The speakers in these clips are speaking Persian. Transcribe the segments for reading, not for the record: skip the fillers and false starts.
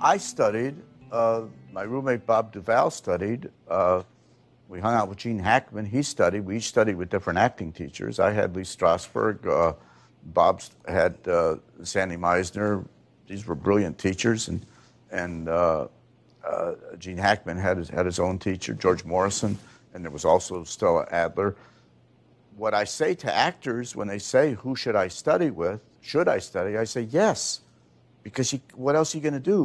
I studied. My roommate Bob Duvall studied. We hung out with Gene Hackman. He studied. We each studied with different acting teachers. I had Lee Strasberg. Bob had Sandy Meisner. These were brilliant teachers, and Gene Hackman had his own teacher, George Morrison, and there was also Stella Adler. What I say to actors when they say, "Who should I study with? Should I study?" I say, "Yes," because what else are you going to do?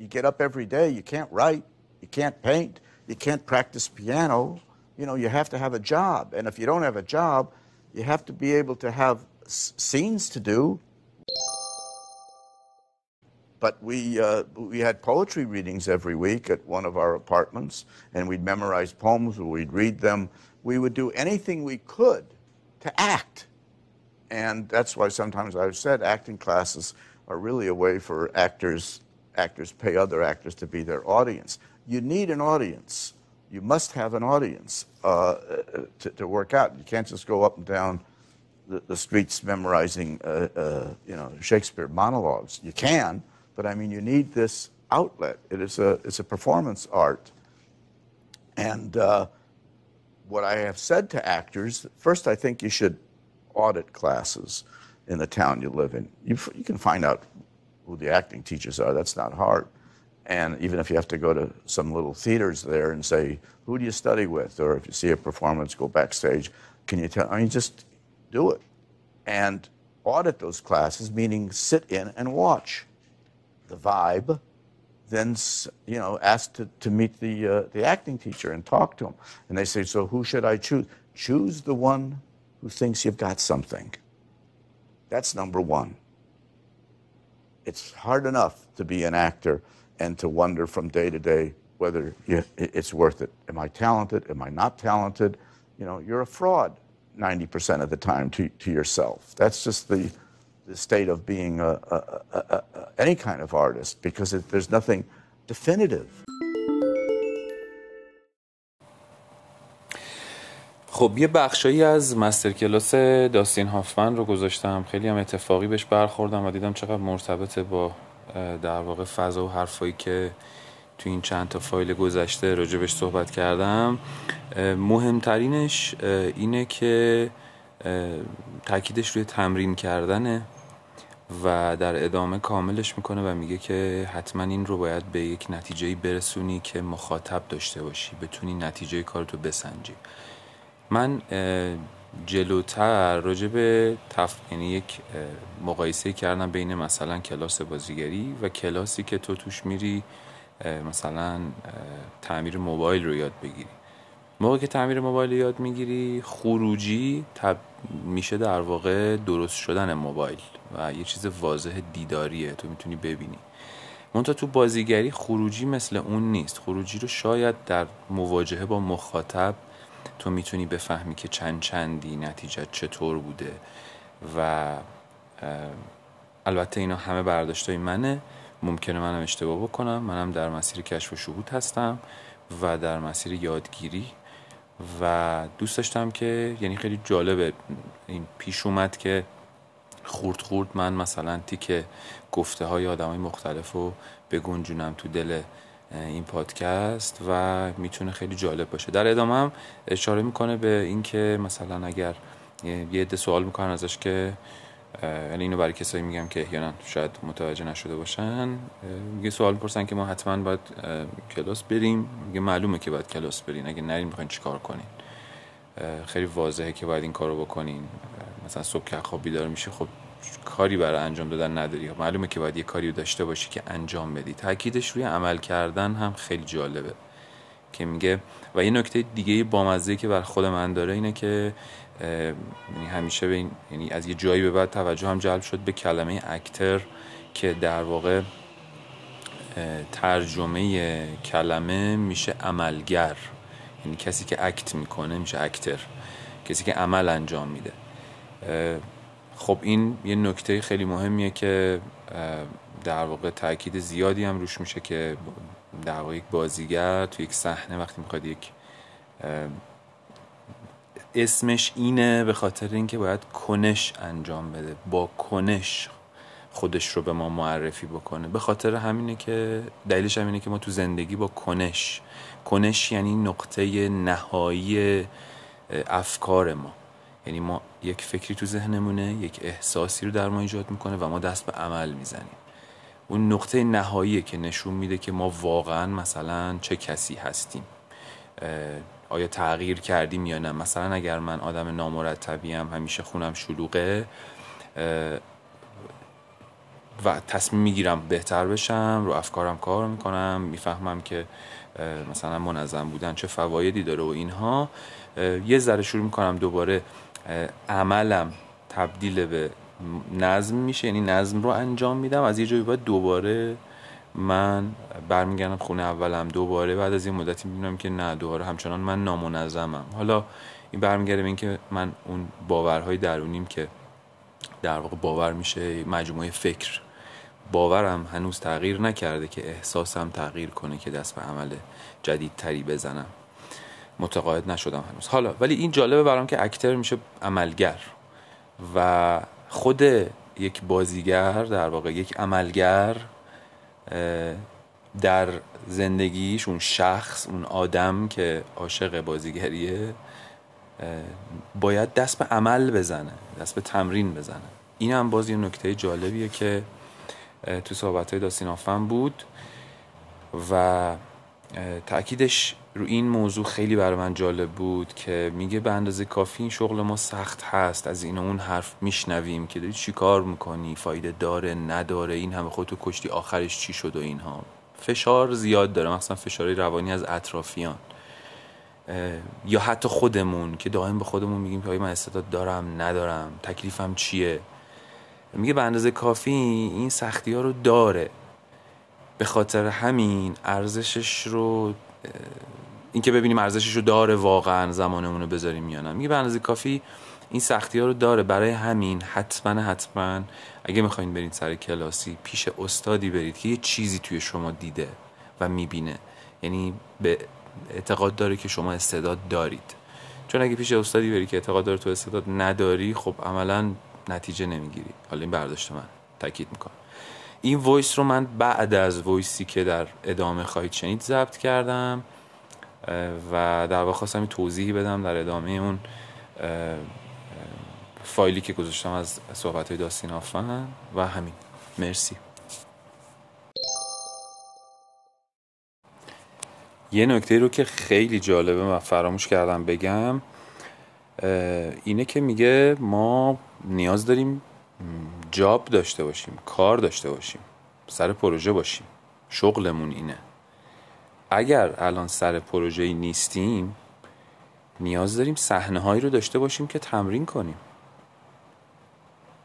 You get up every day. You can't write. You can't paint. You can't practice piano. You know, you have to have a job, and if you don't have a job, you have to be able to have scenes to do. But we had poetry readings every week at one of our apartments, and we'd memorize poems, or we'd read them. We would do anything we could to act. And that's why sometimes I've said acting classes are really a way for actors. Actors pay other actors to be their audience. You need an audience. You must have an audience to work out. You can't just go up and down the streets memorizing, you know, Shakespeare monologues. You can. But I mean, you need this outlet. It's a performance art. And what I have said to actors, first, I think you should audit classes in the town you live in. You can find out who the acting teachers are. That's not hard. And even if you have to go to some little theaters there and say, who do you study with? Or if you see a performance, go backstage. Can you tell? I mean, just do it. And audit those classes, meaning sit in and watch the vibe, then, you know, ask to meet the acting teacher and talk to him. And they say, so who should I choose? Choose the one who thinks you've got something. That's number one. It's hard enough to be an actor and to wonder from day to day whether it's worth it. Am I talented? Am I not talented? You know, you're a fraud 90% of the time to yourself. That's just the state of being any kind of artist, because there's nothing definitive. خب یه بخشایی از مستر کلاس داستین هافمن رو گذاشتم. خیلی هم اتفاقی بهش برخوردم و دیدم چقدر مرتبطه با در واقع فضا و حرفایی که تو این چند تا فایل گذشته راجبش صحبت کردم. مهمترینش اینه که تأکیدش روی تمرین کردنه و در ادامه کاملش میکنه و میگه که حتما این رو باید به یک نتیجهی برسونی که مخاطب داشته باشی، بتونی نتیجه کارتو بسنجی. من جلوتر راجع به یعنی یک مقایسه کردم بین مثلا کلاس بازیگری و کلاسی که تو توش میری مثلا تعمیر موبایل رو یاد بگیری. موقع که تعمیر موبایل رو یاد میگیری، خروجی میشه در واقع درست شدن موبایل و یه چیز واضح دیداریه، تو میتونی ببینی. منتها تو بازیگری خروجی مثل اون نیست. خروجی رو شاید در مواجهه با مخاطب تو میتونی بفهمی که چندی نتیجه چطور بوده. و البته اینا همه برداشتای منه، ممکنه منم اشتباه بکنم، منم در مسیر کشف و شهود هستم و در مسیر یادگیری. و دوست داشتم که، یعنی خیلی جالبه این پیش اومد که خورد من مثلا تیکه گفته های آدم های مختلف رو بگنجونم تو دل این پادکست و میتونه خیلی جالب باشه. در ادامه هم اشاره میکنه به این که مثلا اگر یه عده سوال میکنن ازش که، یعنی اینو برای کسایی میگم که احیانا شاید متوجه نشده باشن، میگه سوال میپرسن که ما حتما باید کلاس بریم، میگه معلومه که باید کلاس برین، اگه نرین میخواین چیکار کنین؟ خیلی واضحه که باید این کارو بکنین. مثلا صبح که خواب بیدار میشی، خب کاری برای انجام دادن نداری، معلومه که باید یه کاری رو داشته باشی که انجام بدی. تاکیدش روی عمل کردن هم خیلی جالبه که میگه. و یه نکته دیگه بامزه‌ای که بر خود من داره اینه که همیشه به این، یعنی از یه جایی به بعد توجه هم جلب شد به کلمه اکتر که در واقع ترجمه کلمه میشه عملگر، یعنی کسی که اکت میکنه میشه اکتر، کسی که عمل انجام میده. خب این یه نکته خیلی مهمیه که در واقع تاکید زیادی هم روش میشه که در واقع یک بازیگر تو یک صحنه وقتی میخواد یک اسمش اینه، به خاطر اینکه باید کنش انجام بده، با کنش خودش رو به ما معرفی بکنه. به خاطر همینه که دلیلش همینه که ما تو زندگی با کنش یعنی نقطه نهایی افکار ما، یعنی ما یک فکری تو ذهنمونه، یک احساسی رو در ما ایجاد میکنه و ما دست به عمل میزنیم. اون نقطه نهاییه که نشون میده که ما واقعا مثلا چه کسی هستیم، آیا تغییر کردیم یا نه. مثلا اگر من آدم نامرتبیم، همیشه خونم شلوغه و تصمیم میگیرم بهتر بشم، رو افکارم کار میکنم، میفهمم که مثلا منظم بودن چه فوایدی داره و اینها، یه ذره شروع میکنم دوباره عملم تبدیل به نظم میشه، یعنی نظم رو انجام میدم، از یه جایی باید دوباره من برمیگردم خونه اولم، دوباره بعد از یه مدتی میبینم که نه، دوباره همچنان من نامنظمم. حالا این برمیگرده به این که من اون باورهای درونیم که در واقع باور میشه مجموعه فکر، باورم هنوز تغییر نکرده که احساسم تغییر کنه که دست به عمل جدید تری بزنم، متقاعد نشدم هنوز. حالا ولی این جالبه برام که اکتر میشه عملگر و خود یک بازیگر، در واقع یک عملگر در زندگیش، اون شخص، اون آدم که عاشق بازیگریه باید دست به عمل بزنه، دست به تمرین بزنه. این هم باز یه نکته جالبیه که تو صحبت‌های داستین هافمن بود و تأکیدش رو این موضوع خیلی برای من جالب بود که میگه به اندازه کافی این شغل ما سخت هست، از این اون حرف میشنویم که داری چی کار میکنی، فایده داره نداره، این همه خودتو کشتی آخرش چی شد و اینها. فشار زیاد داره، مثلا فشاری روانی از اطرافیان یا حتی خودمون که دائم به خودمون میگیم که آیا من استعداد دارم ندارم، تکلیفم چیه. میگه به اندازه کافی این سختی ها رو داره، به خاطر همین ارزشش رو، این که ببینیم ارزشش رو داره واقعا، زمانمون رو بذاریم یا نه. میگه به اندازه کافی این سختی ها رو داره، برای همین حتما اگه میخواین برید سر کلاسی پیش استادی برید که یه چیزی توی شما دیده و میبینه، یعنی به اعتقاد داره که شما استعداد دارید. چون اگه پیش استادی بری که اعتقاد داره تو استعداد نداری، خب عملا نتیجه نمیگیری. حالا این برداشت من، تاکید میکنم. این وایس رو من بعد از وایسی که در ادامه خواهید شنید ضبط کردم و در واقع خواستم توضیحی بدم در ادامه اون فایلی که گذاشتم از صحبت‌های داستین هافمن و همین. مرسی. یه نکته رو که خیلی جالبه و فراموش کردم بگم اینه که میگه ما نیاز داریم جاب داشته باشیم، کار داشته باشیم، سر پروژه باشیم، شغلمون اینه. اگر الان سر پروژه‌ای نیستیم، نیاز داریم صحنه‌هایی رو داشته باشیم که تمرین کنیم.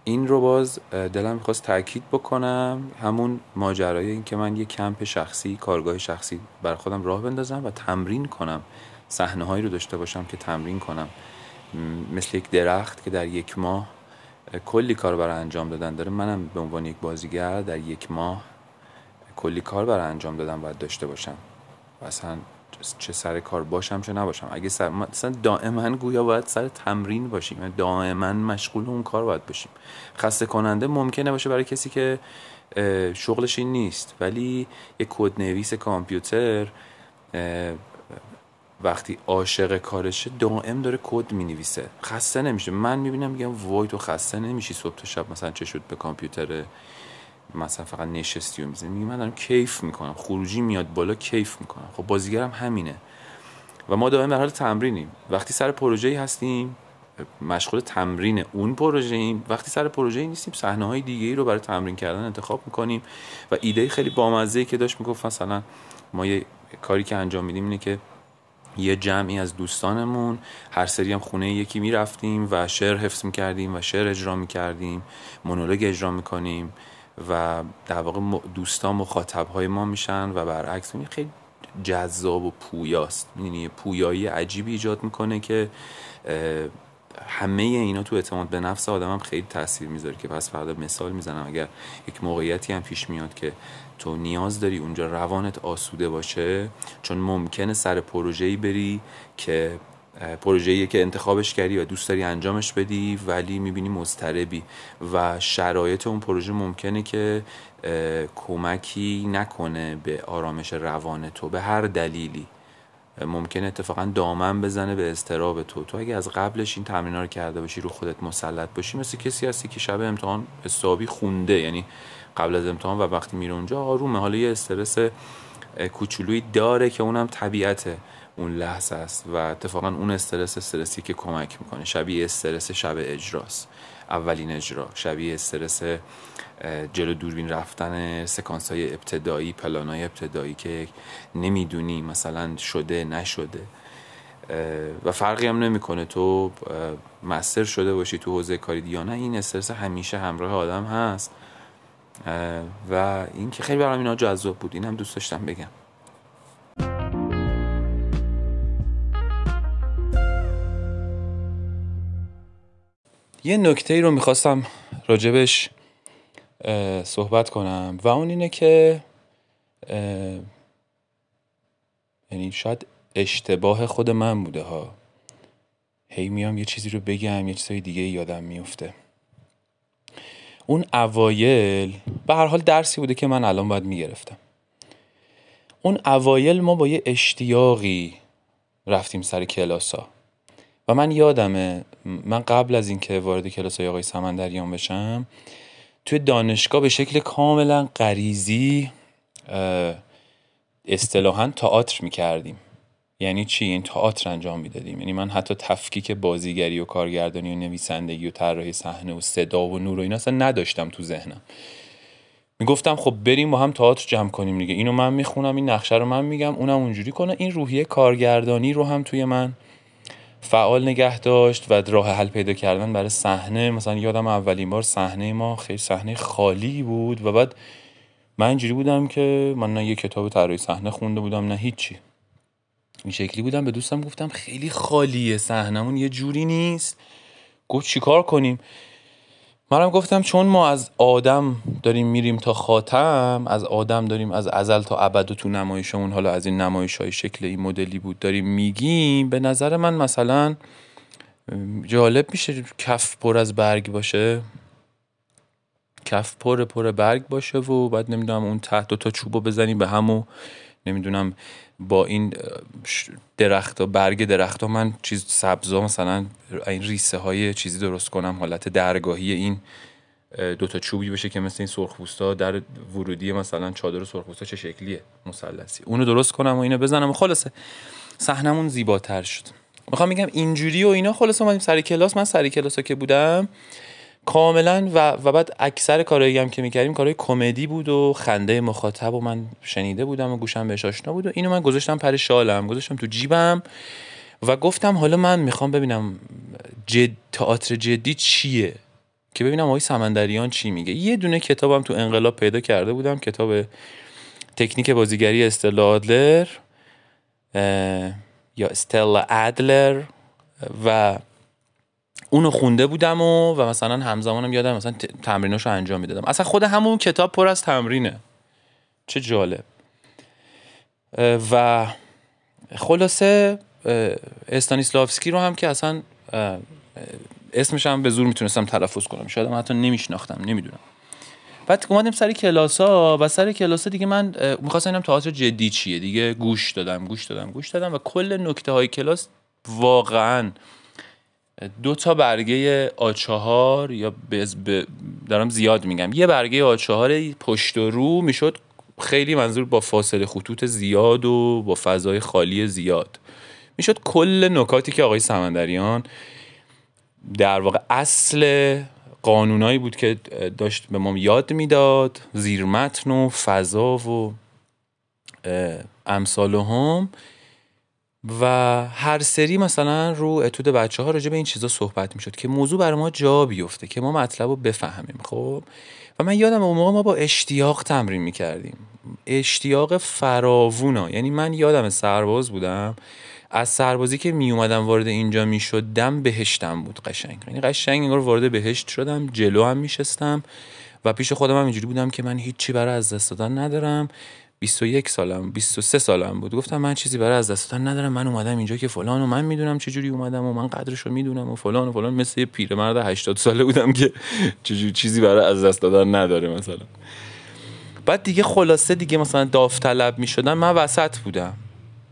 این رو باز دلم می‌خواست تأکید بکنم، همون ماجرای این که من یه کمپ شخصی، کارگاه شخصی بر خودم راه بندازم و تمرین کنم، صحنه‌هایی رو داشته باشم که تمرین کنم، مثل یک درخت که در یک ماه کلی کار برای انجام دادن داره. منم به عنوان یک بازیگر در یک ماه کلی کار برای انجام دادن باید داشته باشم، مثلا چه سر کار باشم چه نباشم. اگه مثلا دائما گویا باید سر تمرین باشیم، دائما مشغول اون کار باید باشیم. خسته کننده ممکنه باشه برای کسی که شغلش این نیست، ولی یک کدنویس کامپیوتر وقتی عاشق کارشه دائم داره کد مینویسه، خسته نمیشه. من میبینم میگم وای تو خسته نمیشی؟ صبح تا شب مثلا چه شد به کامپیوتر مثلا فقط نشستی و میزنی؟ میگم من دارم کیف میکنم، خروجی میاد بالا، کیف میکنم. خب بازیگرم همینه و ما دائم در حال تمرینیم. وقتی سر پروژه‌ای هستیم مشغول تمرین اون پروژه‌ایم، وقتی سر پروژه‌ای نیستیم صحنه‌های دیگه‌ای رو برای تمرین کردن انتخاب میکنیم. و ایده خیلی بامزه‌ای که داشت میگفت مثلا ما یه کاری که انجام میدیم اینه که یه جمعی از دوستانمون هر سری هم خونه یکی میرفتیم و شعر حفظ میکردیم و شعر اجرا میکردیم، مونولوگ اجرا میکنیم و در واقع دوستان مخاطبهای ما میشن و برعکس. این خیلی جذاب و پویاست، یعنی پویایی عجیبی ایجاد میکنه که همه اینا تو اعتماد به نفس آدمم خیلی تاثیر میذاره. که پس فردا مثال میزنم، اگر یک موقعیتی هم پیش میاد که تو نیاز داری اونجا روانت آسوده باشه، چون ممکنه سر پروژه‌ای بری که پروژه‌ایه که انتخابش کردی و دوست داری انجامش بدی، ولی میبینی مضطربی و شرایط اون پروژه ممکنه که کمکی نکنه به آرامش روان تو، به هر دلیلی ممکنه اتفاقا دامن بزنه به اضطراب تو. تو اگه از قبلش این تمرین‌ها رو کرده باشی، رو خودت مسلط باشی، مثل کسی هستی که شب امتحان حسابی خونده، یعنی قبل از امتحان و وقتی میره اونجا آرومه، حالا یه استرس کوچولویی داره که اونم طبیعته اون لحظه است و اتفاقا اون استرس استرسی که کمک میکنه، شبیه استرس شب اجراست، اولین اجرا، شبیه استرس جلو دوربین رفتن، سکانس های ابتدایی، پلان های ابتدایی که نمیدونی مثلا شده نشده و فرقی هم نمیکنه تو مستر شده باشی تو حوزه کاری یا نه، این استرس همیشه همراه آدم هست و این که خیلی برام اینا جذاب بود، این هم دوست داشتم بگم. یه نکته ای رو میخواستم راجبش صحبت کنم و اون اینه که یعنی شاید اشتباه خود من بوده ها، هی میام یه چیزی رو بگم یه چیزای دیگه یادم میفته. اون اوایل به هر حال درسی بوده که من الان باید میگرفتم. اون اوایل ما با یه اشتیاقی رفتیم سر کلاسا و من یادمه من قبل از این که وارد کلاسای آقای سمندریان بشم توی دانشگاه به شکل کاملا غریزی اصطلاحاً تئاتر میکردیم. یعنی چی؟ این تئاتر انجام میدادیم. یعنی من حتی تفکیک بازیگری و کارگردانی و نویسندگی و طراحی صحنه و صدا و نور و اینا اصلا نداشتم تو ذهنم. میگفتم خب بریم با هم تئاتر جمع کنیم دیگه، اینو من میخونم، این نقشه رو من میگم، اونم اونجوری کنه. این روحیه کارگردانی رو هم توی من فعال نگه داشت و راه حل پیدا کردن برای صحنه. مثلا یادم اولین بار صحنه ما خیلی صحنه خالی بود و بعد من اینجوری بودم که من نه یه کتاب طراحی صحنه خونده بودم نه هیچی، این شکلی بودم. به دوستم گفتم خیلی خالیه صحنمون، یه جوری نیست. گفت چیکار کنیم؟ منم گفتم چون ما از آدم داریم میریم تا خاتم، از آدم داریم از ازل تا ابد و تو نمایشمون، حالا از این نمایش‌های شکل این مدلی بود داریم میگیم، به نظر من مثلا جالب میشه کف پر از برگ باشه، کف پر برگ باشه و بعد نمیدونم اون ته دوتا چوبو بزنیم به هم و نمیدونم با این درخت و برگ درخت و من چیز سبزا مثلا این ریسه های چیزی درست کنم، حالت درگاهی این دوتا چوبی بشه که مثل این سرخپوستا در ورودی مثلا چادر سرخپوستا چه شکلیه مثلثی، اونو درست کنم و اینو بزنم و خلاصه صحنمون زیباتر شد. میخوام میگم اینجوری و اینا. خلاصه اومدیم سر کلاس، من سر کلاسا که بودم کاملا و بعد اکثر کارهایی هم که میکردیم کارهای کمدی بود و خنده مخاطب و من شنیده بودم و گوشم بهش آشنا بود و اینو من گذاشتم پر شالم، گذاشتم تو جیبم و گفتم حالا من میخوام ببینم تئاتر جدی چیه، که ببینم آقای سمندریان چی میگه. یه دونه کتابم تو انقلاب پیدا کرده بودم، کتاب تکنیک بازیگری استلا ادلر یا استلا ادلر و اونو خونده بودم و مثلا همزمانم یادم مثلا تمریناشو انجام میدادم. اصلا خود همون کتاب پر از تمرینه، چه جالب. و خلاصه استانیسلافسکی رو هم که اصلا اسمش هم به زور میتونستم تلفظ کنم، شاید من حتی نمیشناختم، نمیدونم. بعد اومدیم سر کلاسا و سر کلاسا دیگه من می‌خواستم اینم تئاتر جدی چیه دیگه، گوش دادم و کل نکته‌های کلاس واقعاً دو تا برگه آ4 یا دارم زیاد میگم، یه برگه آ4 پشت و رو میشد خیلی، منظور با فاصله خطوط زیاد و با فضای خالی زیاد میشد کل نکاتی که آقای سمندریان در واقع اصل قانونایی بود که داشت به ما یاد میداد، زیر متن و فضا و امثال هم. و هر سری مثلا رو اتود بچه‌ها راجع به این چیزا صحبت می‌شد که موضوع برای ما جا بیفته، که ما مطلب رو بفهمیم. خب و من یادم اون موقع ما با اشتیاق تمرین می‌کردیم، اشتیاق فراوونا. یعنی من یادم سرباز بودم، از سربازی که میومدم وارد اینجا می‌شدم بهشتم بود قشنگ. یعنی قشنگ انگار وارد بهشت شدم، جلو هم می‌شستم و پیش خودم هم اینجوری بودم که من هیچ چی برای از دست دادن ندارم، 21 سالم 23 سالم بود، گفتم من چیزی برای از دست دادن ندارم، من اومدم اینجا که فلان و من میدونم چه جوری اومدم و من قدرشو میدونم و فلان و فلان، مثل یه پیرمرد 80 ساله بودم که چیزی برای از دست دادن نداره مثلا. بعد دیگه خلاصه دیگه مثلا داوطلب میشدم، من وسط بودم،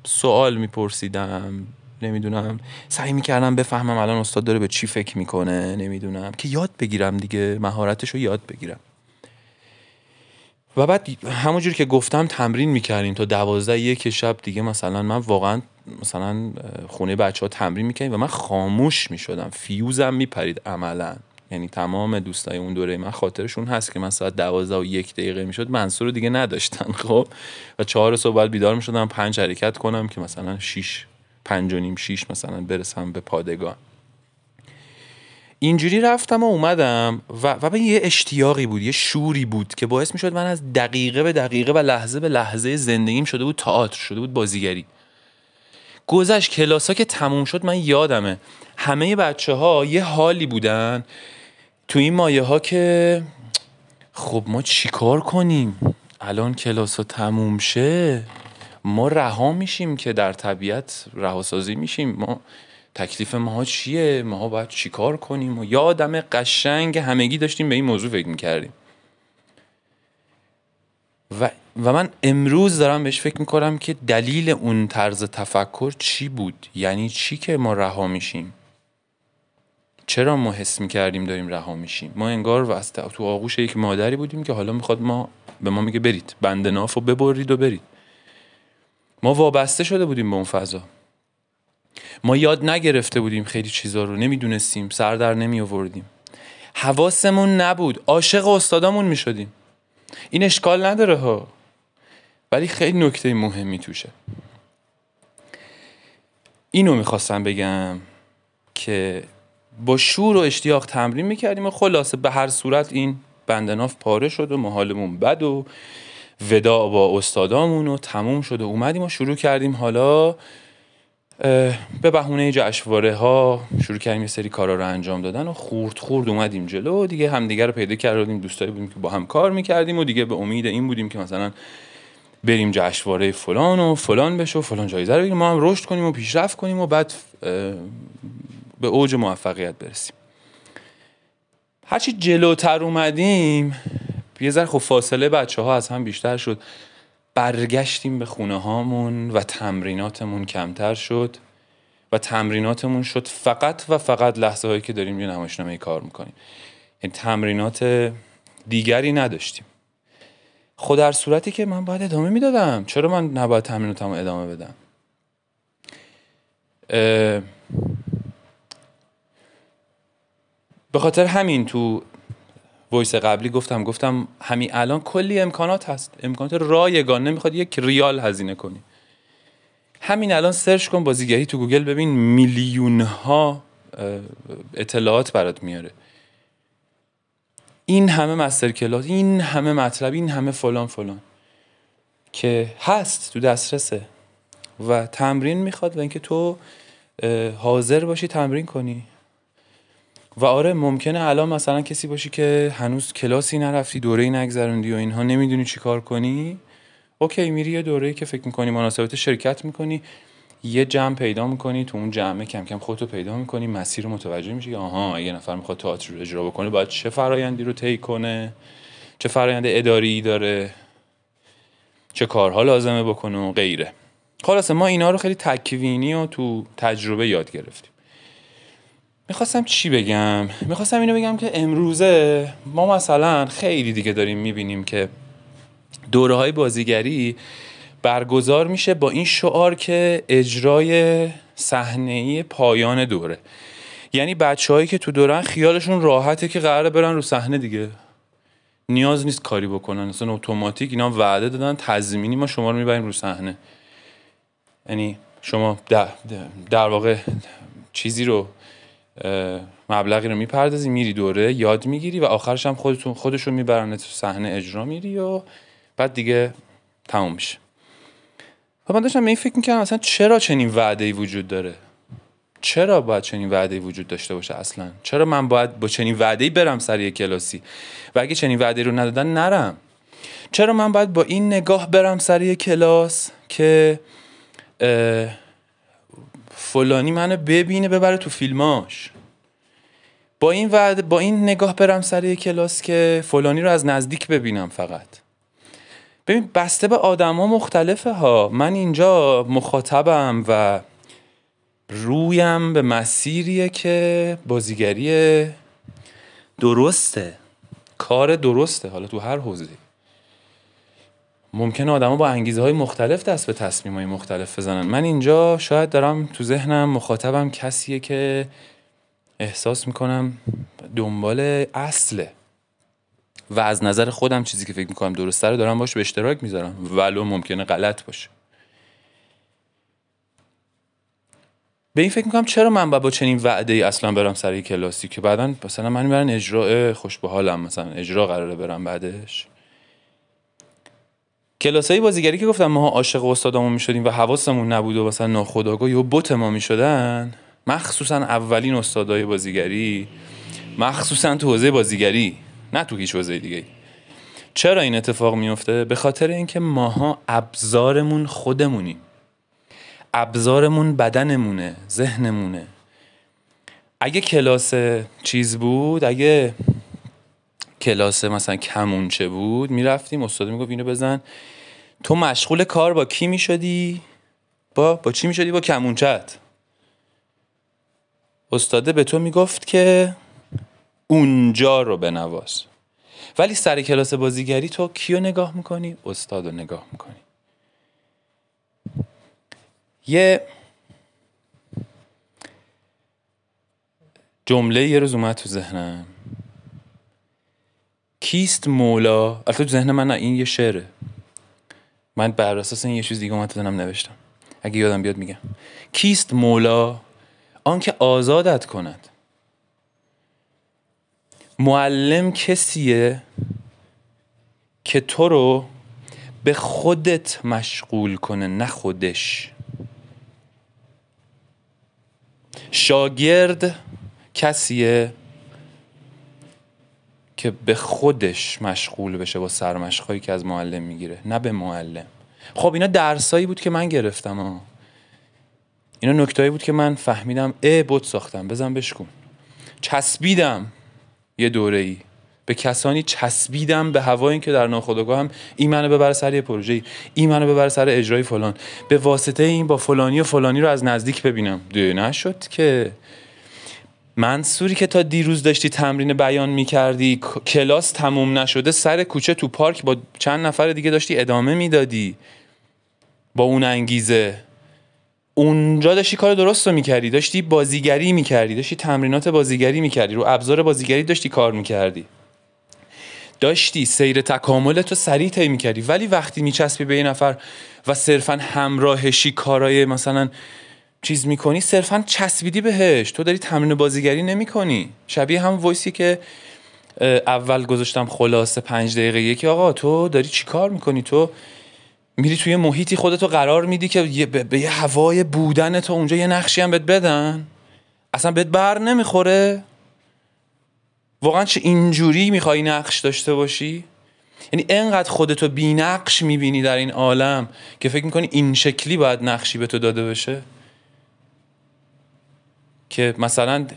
سوال میپرسیدم، نمیدونم سعی میکردم بفهمم الان استاد داره به چی فکر میکنه، نمیدونم، که یاد بگیرم دیگه، مهارتشو یاد بگیرم. و بعد همونجور که گفتم تمرین میکردیم تا 12 شب دیگه، مثلا من واقعا مثلا خونه بچه ها تمرین میکردیم و من خاموش میشدم، فیوزم میپرید عملا. یعنی تمام دوستای اون دوره من خاطرشون هست که من ساعت 12:01 میشد منصور دیگه نداشتن، خب، و 4 صبح بعد بیدار میشدم 5 حرکت کنم که مثلا 5:30 6 مثلا برسم به پادگان. اینجوری رفتم و اومدم و به یه اشتیاقی بود، یه شوری بود که باعث میشد من از دقیقه به دقیقه و لحظه به لحظه زندگیم شده بود تئاتر، شده بود بازیگری. گذشت کلاسا که تموم شد، من یادمه همه بچه‌ها یه حالی بودن تو این مایه ها که خب ما چیکار کنیم الان کلاسا تموم شه، ما رها میشیم که در طبیعت رهاسازی میشیم، ما تکلیف ماها چیه، ماها باید چیکار کنیم. و یادم قشنگ همگی داشتیم به این موضوع فکر میکردیم و من امروز دارم بهش فکر میکنم که دلیل اون طرز تفکر چی بود، یعنی چی که ما رها میشیم، چرا ما حس میکردیم داریم رها میشیم. ما انگار واسه تو آغوش یک مادری بودیم که حالا میخواد به ما میگه برید بند نافو ببرید و برید. ما وابسته شده بودیم به اون فضا، ما یاد نگرفته بودیم، خیلی چیزا رو نمیدونستیم، سر در نمی آوردیم، حواسمون نبود، عاشق استادامون میشدیم. این اشکال نداره ها، ولی خیلی نکته مهمی توشه. اینو میخواستم بگم که با شور و اشتیاق تمرین میکردیم و خلاصه به هر صورت این بندناف پاره شد و محالمون بد و ودا با استادامون و تموم شد و اومدیم و شروع کردیم حالا به بهونه جشنواره ها شروع کردیم یه سری کارا رو انجام دادن و خورد خورد اومدیم جلو دیگه، همدیگه رو پیدا کردیم، دوستایی بودیم که با هم کار میکردیم و دیگه به امید این بودیم که مثلا بریم جشنواره فلان و فلان بشه و فلان جایزه رو بگیریم، ما هم رشد کنیم و پیشرفت کنیم و بعد به اوج موفقیت برسیم. هرچی جلوتر اومدیم یه ذره خب فاصله بچه‌ها از هم بیشتر شد، برگشتیم به خونه هامون و تمریناتمون کمتر شد و تمریناتمون شد فقط و فقط لحظه هایی که داریم یه نمایشنامه کار میکنیم، یعنی تمرینات دیگری نداشتیم. خود در صورتی که من باید ادامه میدادم، چرا من نباید تمریناتمو ادامه بدم؟ به خاطر همین تو وایس قبلی گفتم همین الان کلی امکانات هست، امکانات رایگان، نمیخواد 1 ریال هزینه کنی. همین الان سرچ کن بازیگری تو گوگل، ببین میلیون ها اطلاعات برات میاره، این همه مستر کلاس، این همه مطلب، این همه فلان فلان که هست تو دسترسه و تمرین میخواد و اینکه تو حاضر باشی تمرین کنی. و آره ممکنه الان مثلا کسی باشی که هنوز کلاسی نرفتی، دوره‌ای نگذروندی و اینها، نمیدونی چی کار کنی. اوکی، میری یه دوره‌ای که فکر میکنی مناسبت، شرکت میکنی، یه جمع پیدا میکنی، تو اون جمعه کم کم خودتو پیدا میکنی، مسیر رو متوجه میشی که آها یه نفر میخواد تئاتر رو اجرا بکنه، باید چه فرایندی رو طی کنه، چه فرایند اداری داره، چه کارها لازمه بکنه و غیره. خلاصه ما اینا رو خیلی تکوینی و تو تجربه یاد گرفتیم. میخواستم چی بگم؟ میخواستم اینو بگم که امروزه ما مثلا خیلی دیگه داریم میبینیم که دوره‌های بازیگری برگزار میشه با این شعار که اجرای صحنه‌ای پایان دوره. یعنی بچه‌هایی که تو دورن خیالشون راحته که قراره برن رو صحنه دیگه، نیاز نیست کاری بکنن، اصلا اتوماتیک اینا وعده دادن تضمینی ما شما رو میبریم رو صحنه. یعنی شما در واقع چیزی رو، مبلغی رو میپردازی، میری دوره، یاد میگیری و آخرش هم خودشون میبرن تو صحنه، اجرا میری و بعد دیگه تموم میشه. و من داشتم به این فکر میکردم اصلا چرا چنین وعده‌ای وجود داره؟ چرا باید چنین وعده‌ای وجود داشته باشه اصلا؟ چرا من باید با چنین وعده‌ای برم سر یک کلاسی؟ و اگه چنین وعده‌ای رو ندادن نرم. چرا من باید با این نگاه برم سر یه کلاس که فلانی منو ببینه ببره تو فیلماش؟ با این نگاه برم سر یه کلاس که فلانی رو از نزدیک ببینم فقط. ببین بسته به آدما مختلفه ها. من اینجا مخاطبم و رویم به مسیریه که بازیگری درسته، کار درسته، حالا تو هر حوزه‌ای. ممکنه آدما با انگیزه‌های مختلف دست به تصمیم‌های مختلف بزنن. من اینجا شاید دارم تو ذهنم مخاطبم کسیه که احساس میکنم دنبال اصله و از نظر خودم چیزی که فکر میکنم درسته رو دارم باش به اشتراک میذارم، ولو ممکنه غلط باشه. به این فکر میکنم چرا من با چنین وعده ای اصلا برم سر یه کلاسی که بعدن مثلا من برن اجراء خوشبحالم، مثلا اجرا قراره برم بعدش. کلاسای بازیگری که گفتم ما عاشق استادامون میشدیم و حواسمون نبود و مثلا ناخودآگاه یا بت ما میشدن، مخصوصا اولین استادای بازیگری، مخصوصا تو حوزه بازیگری، نه تو هیچ حوزه دیگه. چرا این اتفاق میفته؟ به خاطر اینکه ماها ابزارمون خودمونیم. ابزارمون بدنمونه، ذهنمونه. اگه کلاس چیز بود، اگه کلاس مثلا کمونچه بود، میرفتیم استاد میگفت اینو بزن. تو مشغول کار با کی میشدی؟ با چی میشدی؟ با کمونچت. استاده به تو میگفت که اونجا رو بنواز. ولی سر کلاس بازیگری تو کیو نگاه میکنی؟ استاد رو نگاه میکنی. یه جمله یه روز اومد تو ذهنم، کیست مولا؟ البته تو ذهن من نه، این یه شعره، من بر اساس این یه چیز دیگه اومد تو ذهنم نوشتم، اگه یادم بیاد میگم. کیست مولا؟ آنکه آزادت کند. معلم کسیه که تو رو به خودت مشغول کنه، نه خودش. شاگرد کسیه که به خودش مشغول بشه، با سرمشقایی که از معلم میگیره، نه به معلم. خب اینا درسایی بود که من گرفتم ها. اینا نکتایی بود که من فهمیدم، بوت ساختم بزن بشکن. چسبیدم یه دوره‌ای به کسانی، چسبیدم به هوای این که در ناخودآگاه هم این منو ببره سر یه پروژه‌ای، این منو ببره سر اجرای فلان، به واسطه این با فلانی و فلانی رو از نزدیک ببینم. نشد که منصوری که تا دیروز داشتی تمرین بیان می‌کردی، کلاس تموم نشده سر کوچه تو پارک با چند نفر دیگه داشتی ادامه میدادی، با اون انگیزه اونجا داشتی کار درست رو میکردی، داشتی بازیگری میکردی، داشتی تمرینات بازیگری میکردی، رو ابزار بازیگری داشتی کار میکردی، داشتی سیر تکاملت رو سریع طی میکردی. ولی وقتی میچسبی به یه نفر و صرفا همراهشی کارای مثلا چیز میکنی، صرفا چسبیدی بهش، تو داری تمرین بازیگری نمیکنی. شبیه هم وایسی که اول گذاشتم خلاصه 5 دقیقه که آقا تو داری چی کار میکنی؟ تو میری توی محیطی خودتو قرار میدی که به یه هوای بودن تو اونجا یه نقشی هم بهت بدن، اصلا بهت بر نمیخوره واقعا. چه اینجوری میخوای نقش داشته باشی؟ یعنی انقدر خودتو بی نقش میبینی در این عالم که فکر میکنی این شکلی باید نقشی به تو داده بشه که مثلا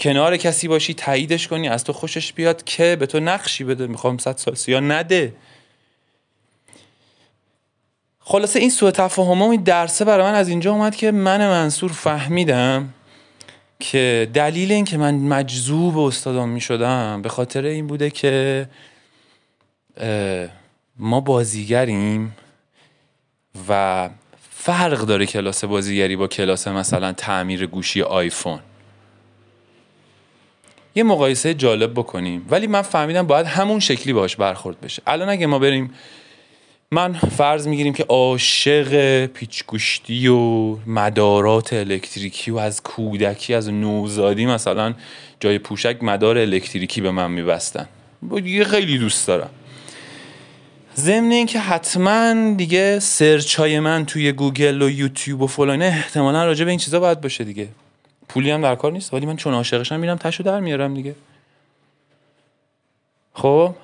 کنار کسی باشی، تاییدش کنی، از تو خوشش بیاد که به تو نقشی بده. میخوام 100 سال یا نده. خلاصه این سوء تفاهم و این درسه برای من از اینجا اومد که من منصور فهمیدم که دلیل این که من مجذوب استادام می شدم به خاطر این بوده که ما بازیگریم و فرق داره کلاس بازیگری با کلاس مثلا تعمیر گوشی آیفون. یه مقایسه جالب بکنیم، ولی من فهمیدم باید همون شکلی باهاش برخورد بشه. الان اگه ما بریم، من فرض میگیریم که عاشق پیچگوشتی و مدارات الکتریکی و از کودکی، از نوزادی مثلا جای پوشک مدار الکتریکی به من میبستن، یه خیلی دوست دارم. ضمن این که حتما دیگه سرچای من توی گوگل و یوتیوب و فلانه احتمالا راجع به این چیزا باید باشه دیگه. پولی هم در کار نیست، ولی من چون عاشقشم میرم تشو در میارم دیگه. خب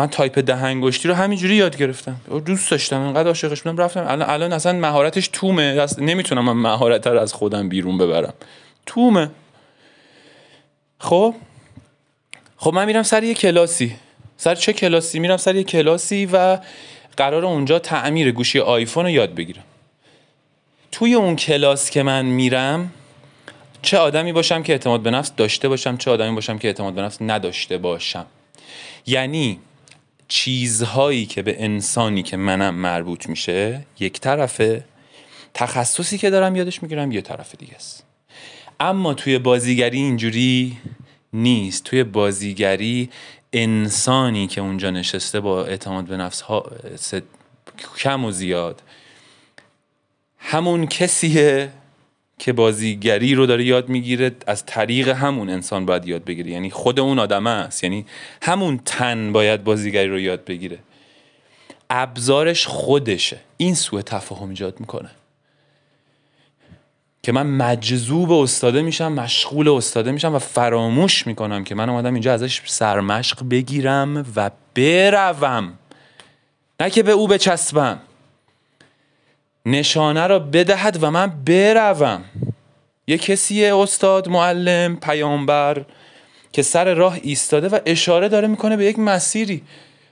من تایپ دهنگشتی رو همینجوری یاد گرفتم، دوست داشتم، انقدر عاشقش بودم رفتم. الان اصلا مهارتش تومه، نمیتونم من مهارت رو از خودم بیرون ببرم، تومه. خب من میرم سر یه کلاسی. سر چه کلاسی؟ میرم سر یه کلاسی و قراره اونجا تعمیر گوشی آیفون رو یاد بگیرم. توی اون کلاس که من میرم، چه آدمی باشم که اعتماد به نفس داشته باشم، چه آدمی باشم که اعتماد به نفس نداشته باشم. یعنی چیزهایی که به انسانی که منم مربوط میشه یک طرفه، تخصصی که دارم یادش میگیرم یه طرف دیگه است. اما توی بازیگری اینجوری نیست. توی بازیگری انسانی که اونجا نشسته با اعتماد به نفس ها کم و زیاد همون کسیه که بازیگری رو داره یاد میگیره، از طریق همون انسان باید یاد بگیره، یعنی خود اون آدم است، یعنی همون تن باید بازیگری رو یاد بگیره، ابزارش خودشه. این سوء تفاهم ایجاد میکنه که من مجذوب استاده میشم، مشغول استاده میشم و فراموش میکنم که من اومدم اینجا ازش سرمشق بگیرم و بروم، نه که به او بچسبم. نشانه را بدهد و من بروم. یه کسیه استاد، معلم، پیامبر که سر راه ایستاده و اشاره داره میکنه به یک مسیری.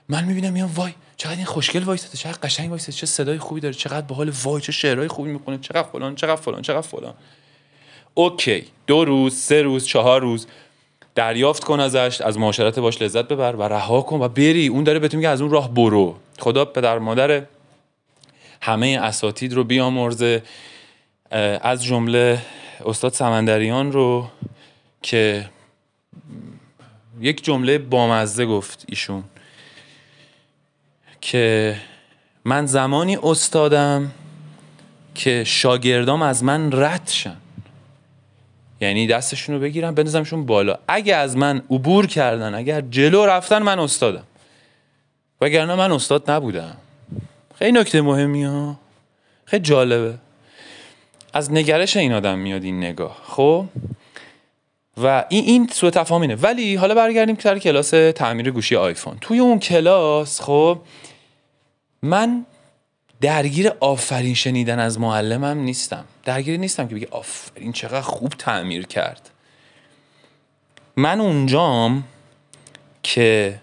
من میبینم میام وای چقدر این خوشگل وایساده، چقدر قشنگ وایساده، چه صدای خوبی داره، چقدر باحال، وای چه شعرهای خوبی میخونه، چقدر فلان چقدر فلان چقدر فلان. اوکی، 2 روز 3 روز 4 روز دریافت کن ازش، از معاشرت باش لذت ببر و رها کن و بری. اون داره بهت میگه از اون راه برو. خدا پدر مادر همه اساتید رو بیامرزه، از جمله استاد سمندریان رو که یک جمله بامزه گفت ایشون که من زمانی استادم که شاگردام از من رد شن، یعنی دستشون رو بگیرم بندازمشون بالا، اگه از من عبور کردن، اگر جلو رفتن، من استادم، وگرنه من استاد نبودم. خیلی نکته مهمی ها، خیلی جالبه، از نگرش این آدم میاد این نگاه. خب و این سوء تفاهمینه. ولی حالا برگردیم که سر کلاس تعمیر گوشی آیفون. توی اون کلاس خب من درگیر آفرین شنیدن از معلمم نیستم، درگیر نیستم که بگه آفرین چقدر خوب تعمیر کرد. من اونجام که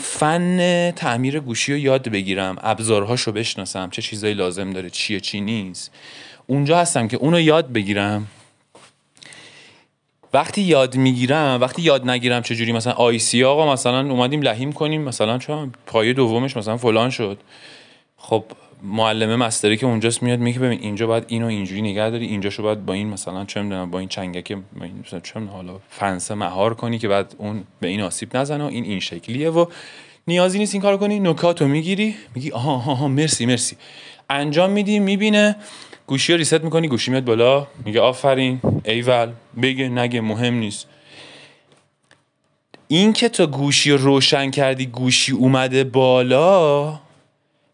فن تعمیر گوشی رو یاد بگیرم، ابزارهاشو بشناسم، چه چیزایی لازم داره، چیه چی نیست، اونجا هستم که اونو یاد بگیرم. وقتی یاد میگیرم، وقتی یاد نگیرم چجوری مثلا آیسی آقا مثلا اومدیم لحیم کنیم، مثلا چون پایه دومش مثلا فلان شد، خب معلمه مستری که اونجاست میاد میگه ببین اینجا باید اینو اینجوری نگه داری، اینجاشو باید با این مثلا چه میدونم با این چنگکه مثلا چه حالا فنسه مهار کنی که بعد اون به این آسیب نزنه، این شکلیه و نیازی نیست این کارو کنی. نکاتو میگیری، میگی آها مرسی، انجام میدی، میبینه، گوشی رو ریست میکنی، گوشی میاد بالا، میگه آفرین، ایول، بگه نگه مهم نیست. این که تو گوشی رو روشن کردی، گوشی اومده بالا،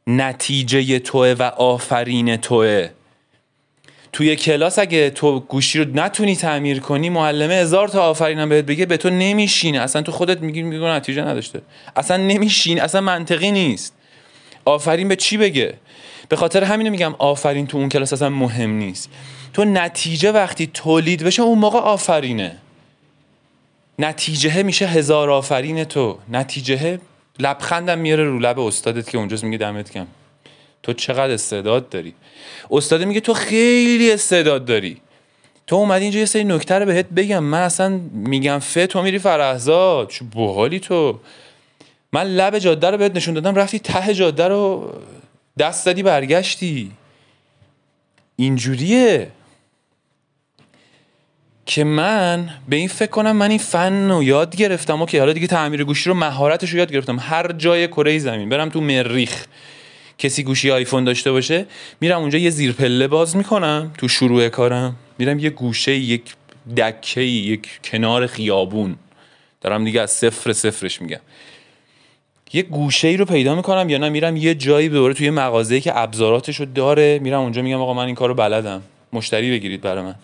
نتیجه توه و آفرین توه. توی کلاس اگه تو گوشی رو نتونی تعمیر کنی، معلمه هزار تا آفرین هم بهت بگه، به تو نمیشینه، اصلا تو خودت میگی نتیجه نداشته، اصلا نمیشین، اصلا منطقی نیست. آفرین به چی بگه؟ به خاطر همین میگم آفرین تو اون کلاس اصلا مهم نیست. تو نتیجه وقتی تولید بشه، اون موقع آفرینه. نتیجه میشه هزار آفرین تو. نتیجه لبخندم میاره رو لب استادت که اونجاست میگه دمت گرم، تو چقدر استعداد داری. استاد میگه تو خیلی استعداد داری، تو اومدی اینجا یه سری نکته رو بهت بگم، من اصلا میگم تو میری فرهزاد، چه باحالی تو. من لب جاده رو بهت نشون دادم، رفتی ته جاده رو دست دادی برگشتی. اینجوریه که من به این فکر کنم من این فن رو یاد گرفتم، اوکی حالا دیگه تعمیر گوشی رو مهارتش رو یاد گرفتم. هر جای کره زمین برم، تو مریخ کسی گوشی آیفون داشته باشه، میرم اونجا یه زیرپله باز میکنم، تو شروع کارم میرم یه گوشه، یک دکه، یک کنار خیابون، دارم دیگه از صفرش میگم، یه گوشه ای رو پیدا میکنم، یا نه میرم یه جایی دوباره توی مغازه‌ای که ابزاراتشو داره، میرم اونجا میگم آقا من این کارو بلدم، مشتری بگیرید برای من.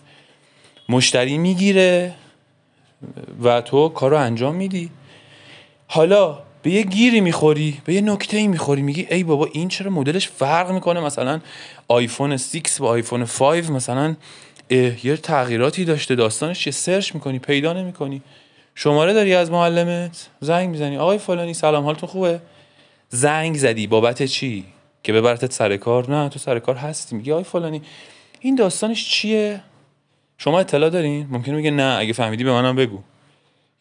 مشتری میگیره و تو کارو انجام میدی. حالا به یه گیری میخوری، به یه نکته‌ای میخوری، میگی ای بابا این چرا مدلش فرق میکنه، مثلا آیفون 6 با آیفون 5 مثلا یه تغییراتی داشته، داستانش چیه، سرچ میکنی پیدا نمیکنی، شماره داری از معلمت، زنگ میزنی آقای فلانی سلام حالتون خوبه، زنگ زدی بابت چی که ببرتت سر کار، نه تو سر کار هستی، میگی آقای فلانی این داستانش چیه شما اطلاع دارین؟ ممکنه بگه نه اگه فهمیدی به منم بگو،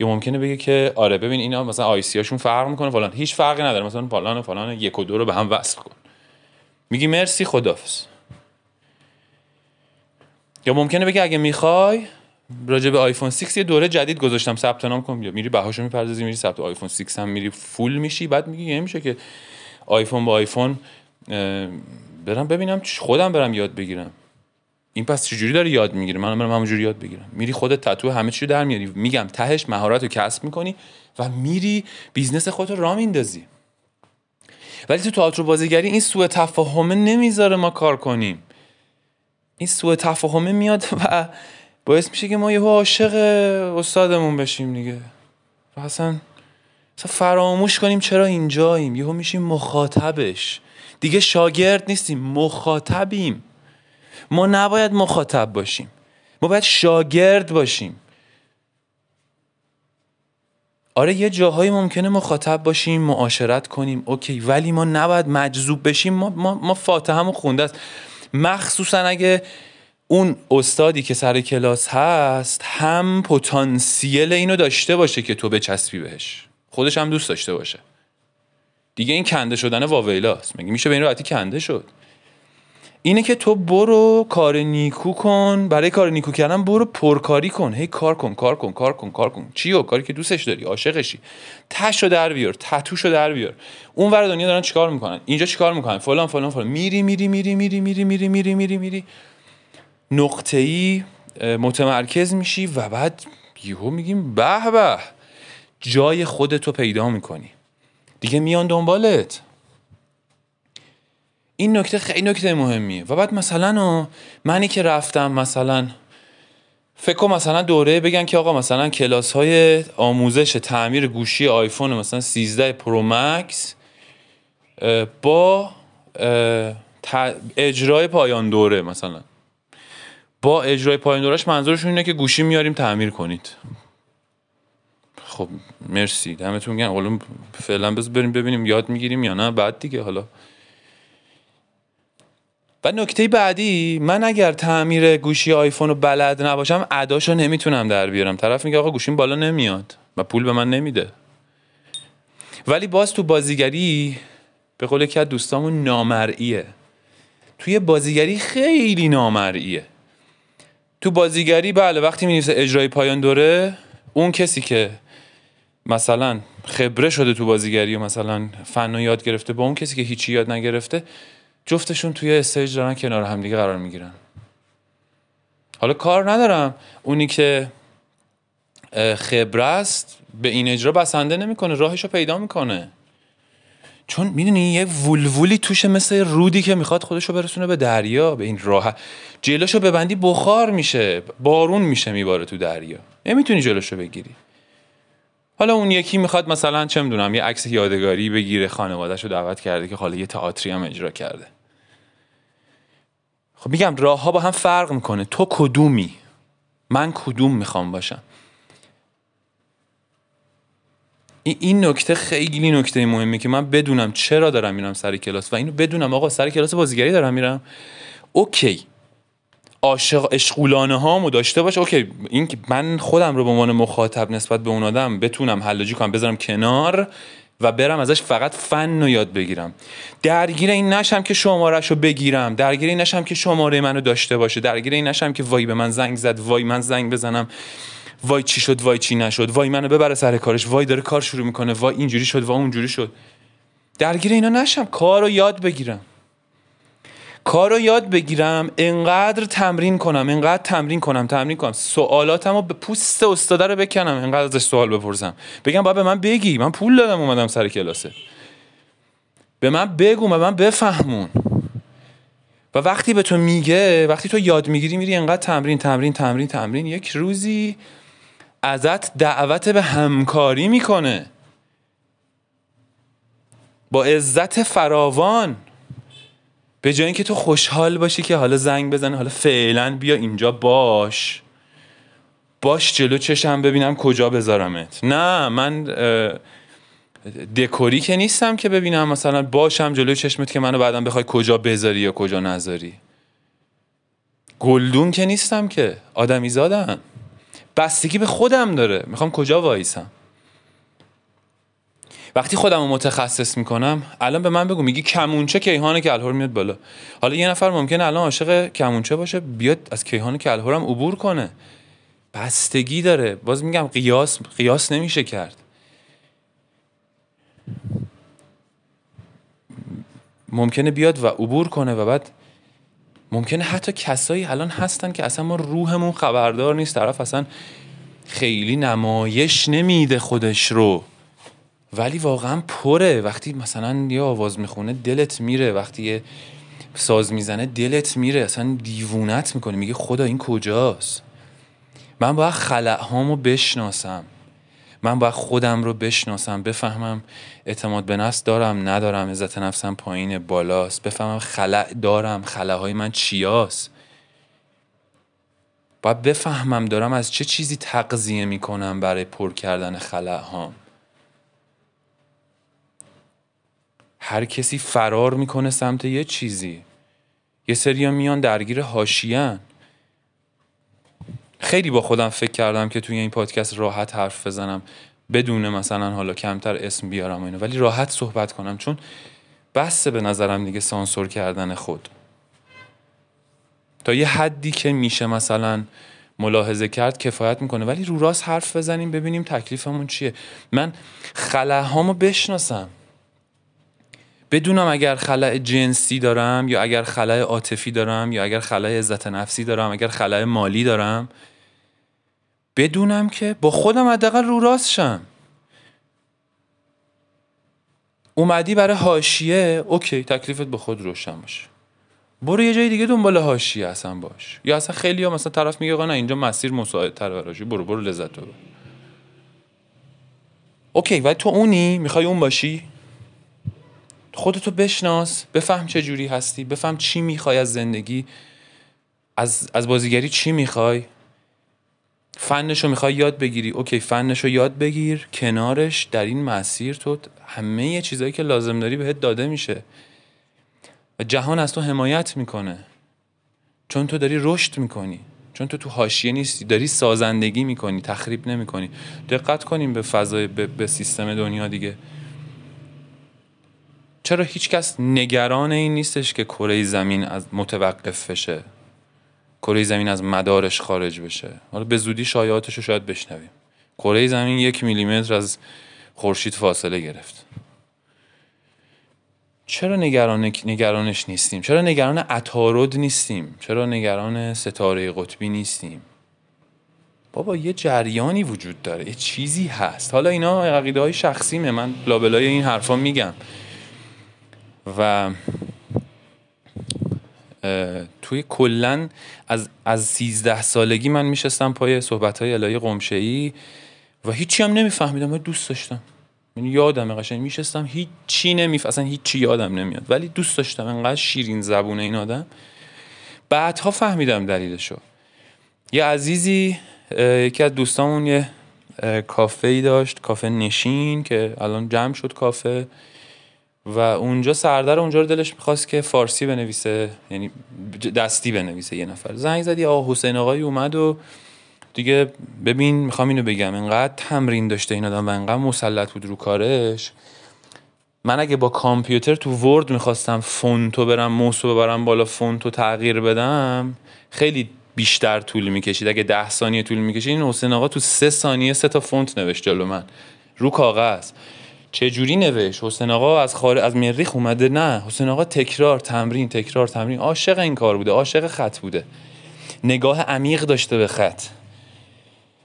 یا ممکنه بگه که آره ببین اینا مثلا آیسیاشون فرق میکنه فلان، هیچ فرقی نداره مثلا فلان و فلان یک و دو رو به هم وصل کن، میگی مرسی خداحافظ. یا ممکنه بگه اگه میخوای راجع به آیفون 6 یه دوره جدید گذاشتم ثبت نام کن، میری بهاشو میپردازی، میری ثبت آیفون 6 هم میری فول میشی، بعد میگی نمیشه که آیفون با آیفون برم ببینم خودم برم یاد بگیرم، این پس چجوری داره یاد میگیره، من برم همونجوری یاد بگیرم، میری خودت تتو همه چی رو در میاری، میگم تهش مهارتو کسب میکنی و میری بیزنس خودت رو راه میندازی. ولی تو تئاتر بازیگری این سوء تفاهم نمیذاره ما کار کنیم، این سوء تفاهم میاد و باعث میشه که ما یهو عاشق استادمون بشیم دیگه، و اصلا فراموش کنیم چرا اینجاییم، یهو میشیم مخاطبش، دیگه شاگرد نیستیم مخاطبیم. ما نباید مخاطب باشیم، ما باید شاگرد باشیم. آره یه جاهایی ممکنه مخاطب باشیم، معاشرت کنیم اوکی، ولی ما نباید مجذوب بشیم. ما فاتحه‌مو خونده است، مخصوصا اگه اون استادی که سر کلاس هست هم پتانسیل اینو داشته باشه که تو بچسبی بهش، خودش هم دوست داشته باشه. دیگه این کنده شدن واویلاست، میگه میشه به این راحتی کنده شد. اینه که تو برو کار نیکو کن، برای کار نیکو کردن برو پرکاری کن، هی کار کن کار کن کار کن کار کن، چیو کاری که دوستش داری، عاشقشی، تشو در بیار، تتوشو در بیار. اونور دنیا دارن چیکار میکنن، اینجا چیکار میکنن، فلان فلان فلان، میری میری میری میری میری میری میری میری میری نقطه‌ای متمرکز میشی و بعد یهو میگیم به به، جای خودتو پیدا میکنی دیگه، میان دنبالت. این نکته خیلی نکته مهمیه. و بعد مثلا منی که رفتم مثلا فکر مثلا دوره بگن که آقا مثلا کلاس های آموزش تعمیر گوشی آیفون مثلا 13 پرو مکس با اجرای پایان دوره، مثلا با اجرای پایان دورهش منظورشون اینه که گوشی میاریم تعمیر کنید. خب مرسی دمتون گرم، حالا فعلا بذار بریم ببینیم یاد میگیریم یا نه بعد دیگه حالا. و نکته بعدی، من اگر تعمیر گوشی آیفون رو بلد نباشم اداشو نمیتونم در بیارم، طرف میگه آقا گوشیم بالا نمیاد و پول به من نمیده. ولی باز تو بازیگری به قول یکی از دوستامون نامرئیه، توی بازیگری خیلی نامرئیه. تو بازیگری بله وقتی می‌نویسه اجرای پایان دوره، اون کسی که مثلا خبره شده تو بازیگری و مثلا فنو یاد گرفته با اون کسی که هیچی یاد نگرفته، جفتشون توی استیج دارن کنار هم دیگه قرار میگیرن. حالا کار ندارم اونی که خبره است به این اجرا بسنده نمیکنه، راهشو پیدا میکنه، چون میدونی یه ولولی توشه مثل رودی که میخواد خودشو برسونه به دریا. به این راه جلوشو ببندی بخار میشه، بارون میشه میباره تو دریا، نمیتونی جلوشو بگیری. حالا اون یکی میخواد مثلا چه میدونم یه عکس یادگاری بگیره، خانوادهشو دعوت کرده که حالا یه تئاتری هم اجرا کرده. خب میگم راه ها با هم فرق میکنه، تو کدومی، من کدوم میخوام باشم. این نکته خیلی نکته مهمه که من بدونم چرا دارم میرم سر کلاس و اینو بدونم آقا سر کلاس بازیگری دارم میرم، اوکی عاشق اشغولانه هامو داشته باش، اوکی این که من خودم رو به عنوان مخاطب نسبت به اون آدم بتونم حلاجی کنم، بذارم کنار و برم ازش فقط فن رو یاد بگیرم، درگیر این نشم که شماره‌شو بگیرم، درگیر این نشم که شماره منو داشته باشه، درگیر این نشم که وای به من زنگ زد، وای من زنگ بزنم، وای چی شد، وای چی نشد، وای منو ببره سر کارش، وای داره کار شروع میکنه، وای اینجوری شد، وای اونجوری شد. درگیر اینا نشم، کارو یاد بگیرم، کارو یاد بگیرم، اینقدر تمرین کنم، اینقدر تمرین کنم، سوالاتمو به پوست استاد رو بکنم، اینقدر ازش سوال بپرسم، بگم بابا به من بگی، من پول دادم اومدم سر کلاسه، به من بگو و من بفهمون. و وقتی به تو میگه، وقتی تو یاد میگیری، میری اینقدر تمرین، یک روزی ازت دعوت به همکاری میکنه. با عزت فراوان، به جای اینکه تو خوشحال باشی که حالا زنگ بزنه حالا فعلا بیا اینجا باش، باش جلو چشم ببینم کجا بذارمت. نه، من دکوری که نیستم که ببینم مثلا باشم جلو چشمت که منو بعدم بخوای کجا بذاری یا کجا نذاری. گلدون که نیستم که، آدمی زادم، بستگی به خودم داره میخوام کجا وایسم. وقتی خودم رو متخصص میکنم، الان به من بگو میگی کمونچه کیهان کلهر میاد بالا، حالا یه نفر ممکنه الان عاشق کمونچه باشه بیاد از کیهان کلهر هم عبور کنه. بستگی داره. باز میگم قیاس نمیشه کرد. ممکنه بیاد و عبور کنه و بعد ممکنه حتی کسایی الان هستن که اصلا ما روحمون خبردار نیست، طرف اصلا خیلی نمایش نمیده خودش رو، ولی واقعا پره. وقتی مثلا یه آواز میخونه دلت میره، وقتی یه ساز میزنه دلت میره، اصلا دیوونت میکنه، میگه خدا این کجاست. من باید خلأهامو بشناسم، من باید خودم رو بشناسم، بفهمم اعتماد به نفس دارم ندارم، عزت نفسم پایین بالاست، بفهمم خلأ دارم، خلأهای من چیاست، باید بفهمم دارم از چه چیزی تغذیه میکنم برای پر کردن خلأهام. هر کسی فرار میکنه سمت یه چیزی، یه سریا میان درگیر حاشیه‌ان. خیلی با خودم فکر کردم که توی این پادکست راحت حرف بزنم، بدون مثلا حالا کمتر اسم بیارم اینو، ولی راحت صحبت کنم، چون بس به نظرم دیگه سانسور کردن خود تا یه حدی که میشه مثلا ملاحظه کرد کفایت میکنه، ولی رو راست حرف بزنیم ببینیم تکلیفمون چیه. من خلأهامو بشناسم، بدونم اگر خلأ جنسی دارم یا اگر خلأ عاطفی دارم یا اگر خلأ عزت نفسی دارم، اگر خلأ مالی دارم، بدونم که با خودم حداقل رو راست شم. اومدی برای حاشیه، اوکی، تکلیفت با خود روشن باشه، برو یه جای دیگه دنبال حاشیه اصلا باش. یا اصلا خیلی ها مثلا طرف میگه آقا نه اینجا مسیر مساعدتر براشی، برو لذت ببر. اوکی، ولی تو اونی میخوای اون باشی؟ خودتو بشناس، بفهم چه جوری هستی، بفهم چی میخوای از زندگی، از بازیگری چی میخوای، فنشو میخوای یاد بگیری، اوکی فنشو یاد بگیر، کنارش در این مسیر تو همه چیزایی که لازم داری بهت داده میشه و جهان از تو حمایت میکنه، چون تو داری رشد میکنی، چون تو حاشیه نیستی، داری سازندگی میکنی، تخریب نمیکنی. دقت کنیم به فضای به سیستم دنیا دیگه. چرا هیچ کس نگران این نیستش که کره زمین از متوقف بشه، کره زمین از مدارش خارج بشه؟ حالا به زودی شایعاتشو شاید بشنویم، کره زمین 1 میلیمتر از خورشید فاصله گرفت. چرا نگرانش نیستیم؟ چرا نگران عطارد نیستیم؟ چرا نگران ستاره قطبی نیستیم؟ بابا یه جریانی وجود داره، یه چیزی هست. حالا اینا عقیده‌های شخصیمه، من لابلای این حرفا میگم. و توی کلن از 13 سالگی من میشستم پای صحبت‌های الهی قمشه‌ای و هیچی هم نمیفهمیدم، دوست داشتم، یادم قشنگ میشستم هیچی اصلا هیچی یادم نمیاد، ولی دوست داشتم، انقدر شیرین زبونه این آدم. بعدها فهمیدم دلیلشو. یه عزیزی، یکی از دوستامون، یه کافه‌ای داشت، کافه نشین که الان جمع شد کافه، و اونجا سردر اونجا رو دلش می‌خواست که فارسی بنویسه، یعنی دستی بنویسه. یه نفر زنگ زدی، آقا حسین آقایی اومد و دیگه ببین میخوام اینو بگم، انقدر تمرین داشته این آدم و انقدر مسلط بود رو کارش. من اگه با کامپیوتر تو ورد میخواستم فونتو برم موسو ببرم بالا، فونتو تغییر بدم، خیلی بیشتر طول میکشید. اگه 10 ثانیه طول میکشید، این حسین آقا تو 3 ثانیه 3 تا فونت نوشت جلو من رو کاغذ. چه جوری نوشت؟ حسین آقا از مریخ اومده؟ نه، حسین آقا تکرار تمرین. عاشق این کار بوده، عاشق خط بوده، نگاه عمیق داشته به خط.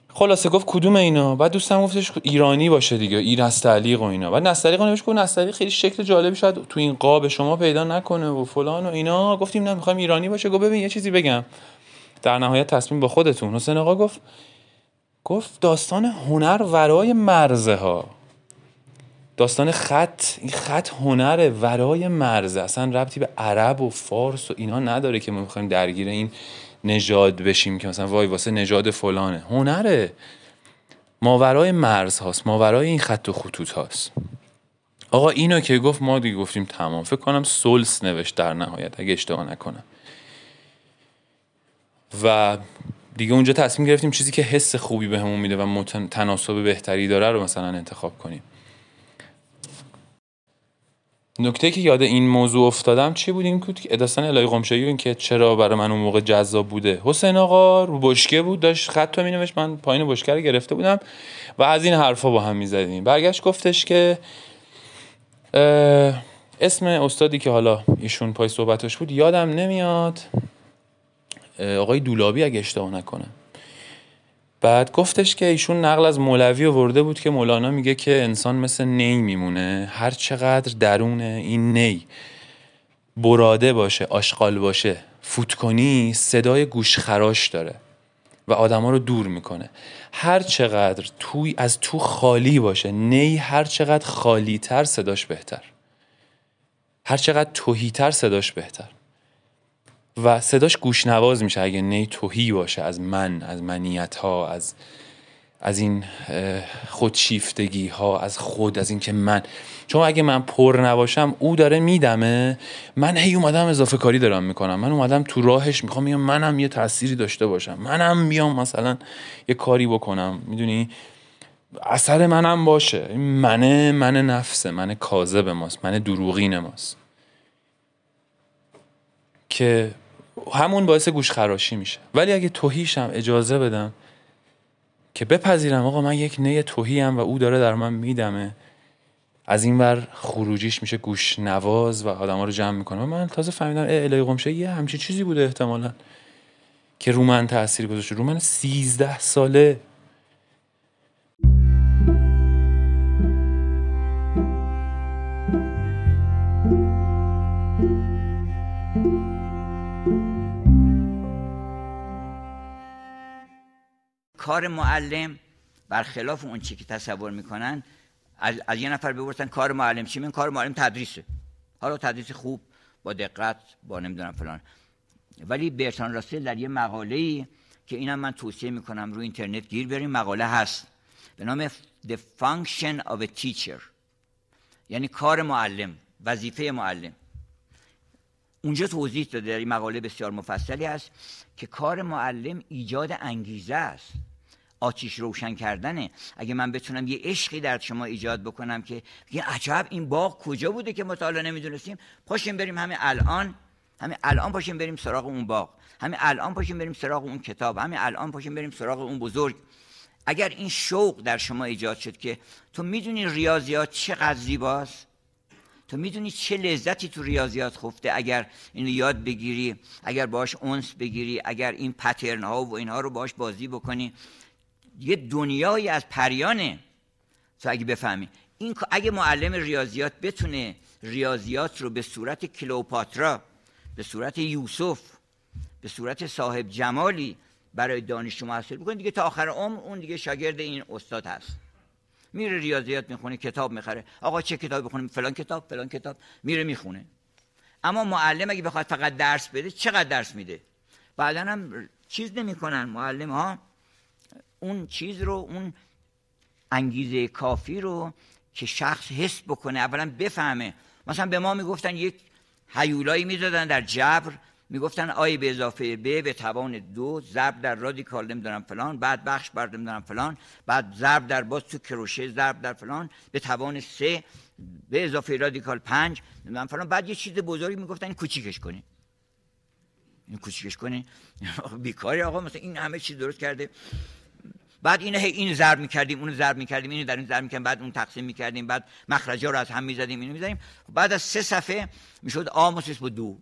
خلاصه گفت کدوم اینا؟ بعد دوستم گفتش ایرانی باشه دیگه، ایرستعلیق و اینا. بعد نستعلیق نوشت، گفت نستعلیق خیلی شکل جالبی شاید تو این قاب شما پیدا نکنه و فلان و اینا. گفتیم نه می‌خوایم ایرانی باشه. گفت ببین یه چیزی بگم، در نهایت تصمیم با خودتون. حسین آقا گفت داستان هنر ورای مرزها. داستان خط، این خط هنر ورای مرز، اصلا ربطی به عرب و فارس و اینا نداره که ما میخوایم درگیر این نژاد بشیم که مثلا وای واسه نژاد فلانه. هنره ماورای مرز هاست، ماورای این خط و خطوط هاست. آقا اینو که گفت ما دیگه گفتیم تمام. فکر کنم سولس نوشت در نهایت اگه اشتباه نکنم. و دیگه اونجا تصمیم گرفتیم چیزی که حس خوبی بهمون میده و تناسب بهتری داره رو مثلا انتخاب کنیم. نکته که یاد این موضوع افتادم چی بود؟ این بود که داستان الهی قمشایی و این که چرا برای من اون موقع جذاب بوده. حسین آقا رو بشکه بود، داشت خط می نوشت، من پایین بشکه رو گرفته بودم و از این حرفا با هم میزدیم. برگشت گفتش که اسم استادی که حالا ایشون پای صحبتش بود یادم نمیاد، آقای دولابی اگه اشتباه نکنه. بعد گفتش که ایشون نقل از مولوی آورده بود که مولانا میگه که انسان مثل نی میمونه، هر چقدر درون این نی براده باشه، آشغال باشه، فوت کنی، صدای گوشخراش داره و آدما رو دور میکنه. هر چقدر توی از تو خالی باشه، نی هر چقدر خالی تر صداش بهتر، هر چقدر تهی تر صداش بهتر و صداش گوشنواز میشه اگه نی تهی باشه از من، از منیت ها، از این خودشیفتگی ها، از خود، از این که من. چون اگه من پر نباشم او داره میدمه، من هی اومدم اضافه کاری دارم میکنم، من اومدم تو راهش میخوام میگم منم یه تأثیری داشته باشم، منم بیام مثلا یه کاری بکنم، میدونی اثر منم باشه. من نفسه، من کاذب ماست، من دروغین ماست که همون باعث گوشخراشی میشه. ولی اگه توهیشم اجازه بدم که بپذیرم آقا من یک نه توهیم و او داره در من میدمه، از این ور خروجیش میشه گوشنواز و آدم ها رو جمع میکنه. و من تازه فهمیدم الهی قمشایی یه همچین چیزی بوده احتمالا که رو من تأثیر گذاشته. رو من 13 ساله. کار معلم برخلاف اون چی که تصور میکنن، از یه نفر بپرسن کار معلم چی؟ من کار معلم تدریسه، حالا تدریس خوب با دقت با نمیدونم فلان. ولی برتراند راسل در یه مقاله‌ای که اینم من توصیه میکنم روی اینترنت گیر بریم، مقاله هست به نام The Function of a Teacher، یعنی کار معلم، وظیفه معلم. اونجا توضیح داده، در این مقاله بسیار مفصلی هست که کار معلم ایجاد انگیزه است، آتیش روشن کردنه. اگه من بتونم یه عشقی در شما ایجاد بکنم که بگین عجب این باغ کجا بوده که ما تا حالا نمیدونستیم، پاشیم بریم همین الان پاشیم بریم سراغ اون باغ، همین الان پاشیم بریم سراغ اون کتاب، همین الان پاشیم بریم سراغ اون بزرگ. اگر این شوق در شما ایجاد شد که تو میدونی ریاضیات چقدر زیباست، تو میدونی چه لذتی تو ریاضیات خفته، اگر اینو یاد بگیری، اگر باهاش انس بگیری، اگر این پترن ها و اینها رو باهاش بازی بکنی، یه دنیایی از پریانه تو اگه بفهمی. این اگه معلم ریاضیات بتونه ریاضیات رو به صورت کلئوپاترا، به صورت یوسف، به صورت صاحب جمالی برای دانش محصول بکنه، دیگه تا آخر عمر اون دیگه شاگرد این استاد هست. میره ریاضیات میخونه، کتاب میخره، آقا چه کتاب بخونیم؟ فلان کتاب میره میخونه. اما معلم اگه بخواد فقط درس بده، چقدر درس میده؟ بعدا هم چیز نمیکنن معلم ها، اون چیز رو، اون انگیزه کافی رو که شخص حس بکنه، اولا بفهمه. مثلا به ما میگفتن یک هیولایی میدادن در جبر، میگفتن آی به اضافه ب به توان 2 ضرب در رادیکال نمیدونم فلان، بعد بخش بر نمیدونم فلان، بعد ضرب در باز تو کروشه، ضرب در فلان به توان 3 به اضافه رادیکال 5 نمیدونم فلان. بعد یه چیز بزرگی میگفتن این کوچیکش کنی بیکاری آقا، مثلا این همه چیز درست کرده. بعد این ضرب میکردیم، اونو ضرب میکردیم، اینو در این ضرب میکردیم، بعد اون تقسیم میکردیم، بعد مخرجا رو از هم میزدیم، اینو میزدیم. بعد از 3 صفحه میشد آموسیس با 2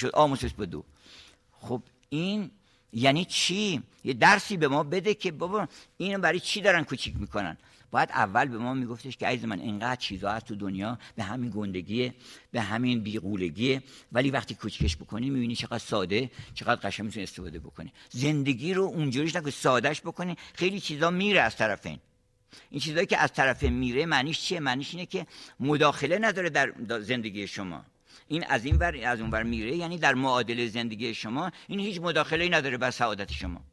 شد آموزش بدو. خب این یعنی چی؟ یه درسی به ما بده که بابا اینو برای چی دارن کوچیک میکنن. باید اول به ما میگفتش که عزیز من اینقدر چیزا هست تو دنیا، به همین گندگیه، به همین بیغولگیه، ولی وقتی کوچیکش بکنی میبینی چقدر ساده، چقدر قشنگ میتونی استفاده بکنی. زندگی رو اونجوریش نکن، سادهش بکنی، خیلی چیزا میره از طرفین. این چیزایی که از طرف میره معنیش چیه؟ معنیش اینه که مداخله نداره در زندگی شما. این از این ور از اون ور میره، یعنی در معادله زندگی شما این هیچ مداخله‌ای نداره بر سعادت شما.